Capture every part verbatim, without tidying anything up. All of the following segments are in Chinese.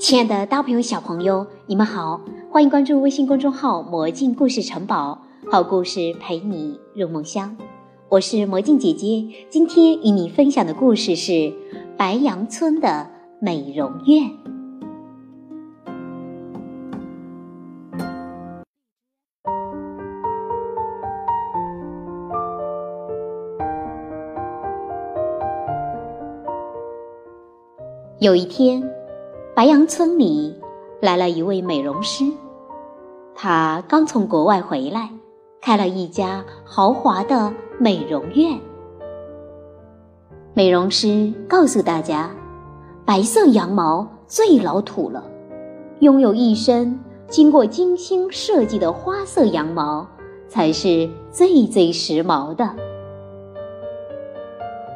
亲爱的大朋友小朋友，你们好，欢迎关注微信公众号魔镜故事城堡，好故事陪你入梦乡。我是魔镜姐姐，今天与你分享的故事是白杨村的美容院。有一天，白杨村里来了一位美容师，他刚从国外回来，开了一家豪华的美容院。美容师告诉大家，白色羊毛最老土了，拥有一身经过精心设计的花色羊毛才是最最时髦的。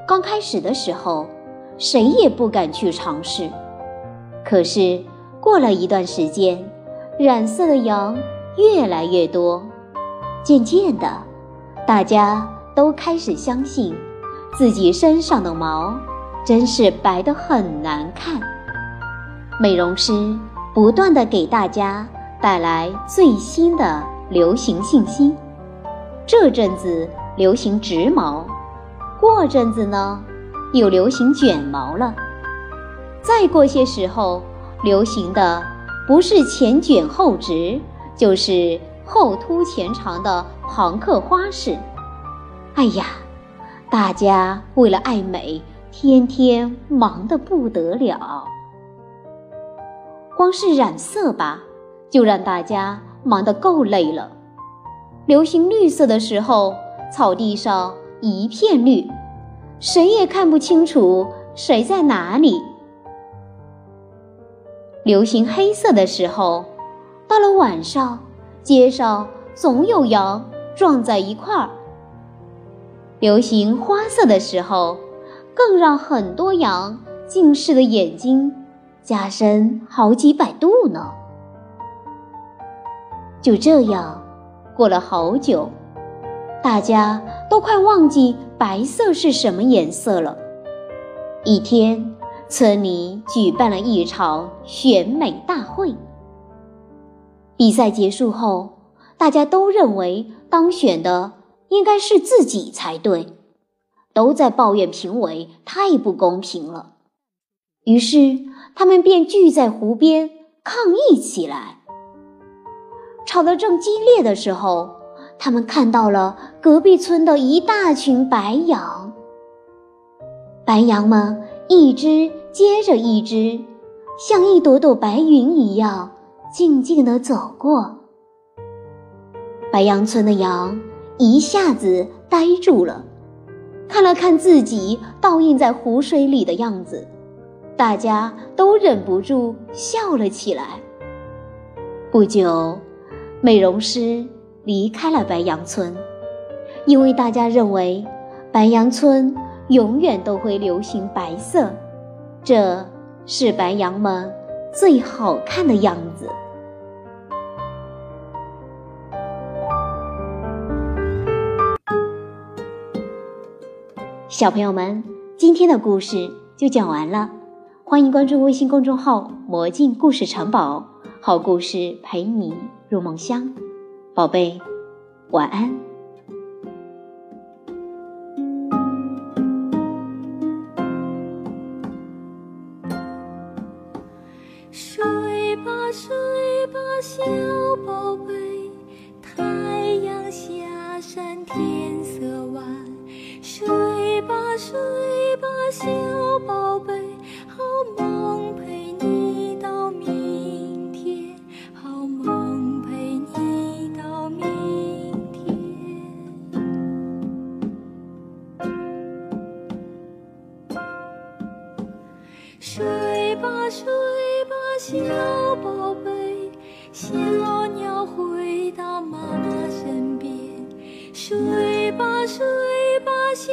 刚开始的时候，谁也不敢去尝试，可是过了一段时间，染色的羊越来越多，渐渐的，大家都开始相信自己身上的毛真是白得很难看。美容师不断地给大家带来最新的流行信息，这阵子流行直毛，过阵子呢，又流行卷毛了，再过些时候，流行的不是前卷后直，就是后凸前长的朋克花式。哎呀，大家为了爱美，天天忙得不得了。光是染色吧，就让大家忙得够累了。流行绿色的时候，草地上一片绿，谁也看不清楚谁在哪里。流行黑色的时候，到了晚上，街上总有羊撞在一块儿。流行花色的时候，更让很多羊近视的眼睛加深好几百度呢。就这样，过了好久，大家都快忘记白色是什么颜色了。一天，村里举办了一场选美大会。比赛结束后，大家都认为当选的应该是自己才对，都在抱怨评委太不公平了。于是，他们便聚在湖边抗议起来。吵得正激烈的时候，他们看到了隔壁村的一大群白羊。白羊们一只接着一只，像一朵朵白云一样静静地走过。白杨村的羊一下子呆住了，看了看自己倒映在湖水里的样子，大家都忍不住笑了起来。不久，美容师离开了白杨村，因为大家认为白杨村永远都会流行白色，这是白羊们最好看的样子。小朋友们，今天的故事就讲完了，欢迎关注微信公众号魔镜故事城堡，好故事陪你入梦乡。宝贝，晚安。小宝贝，太阳下山天色晚，睡吧睡吧小宝贝，好梦陪你到明天，好梦陪你到明天。睡吧睡吧小宝贝，小鸟回到妈妈身边，睡吧睡吧小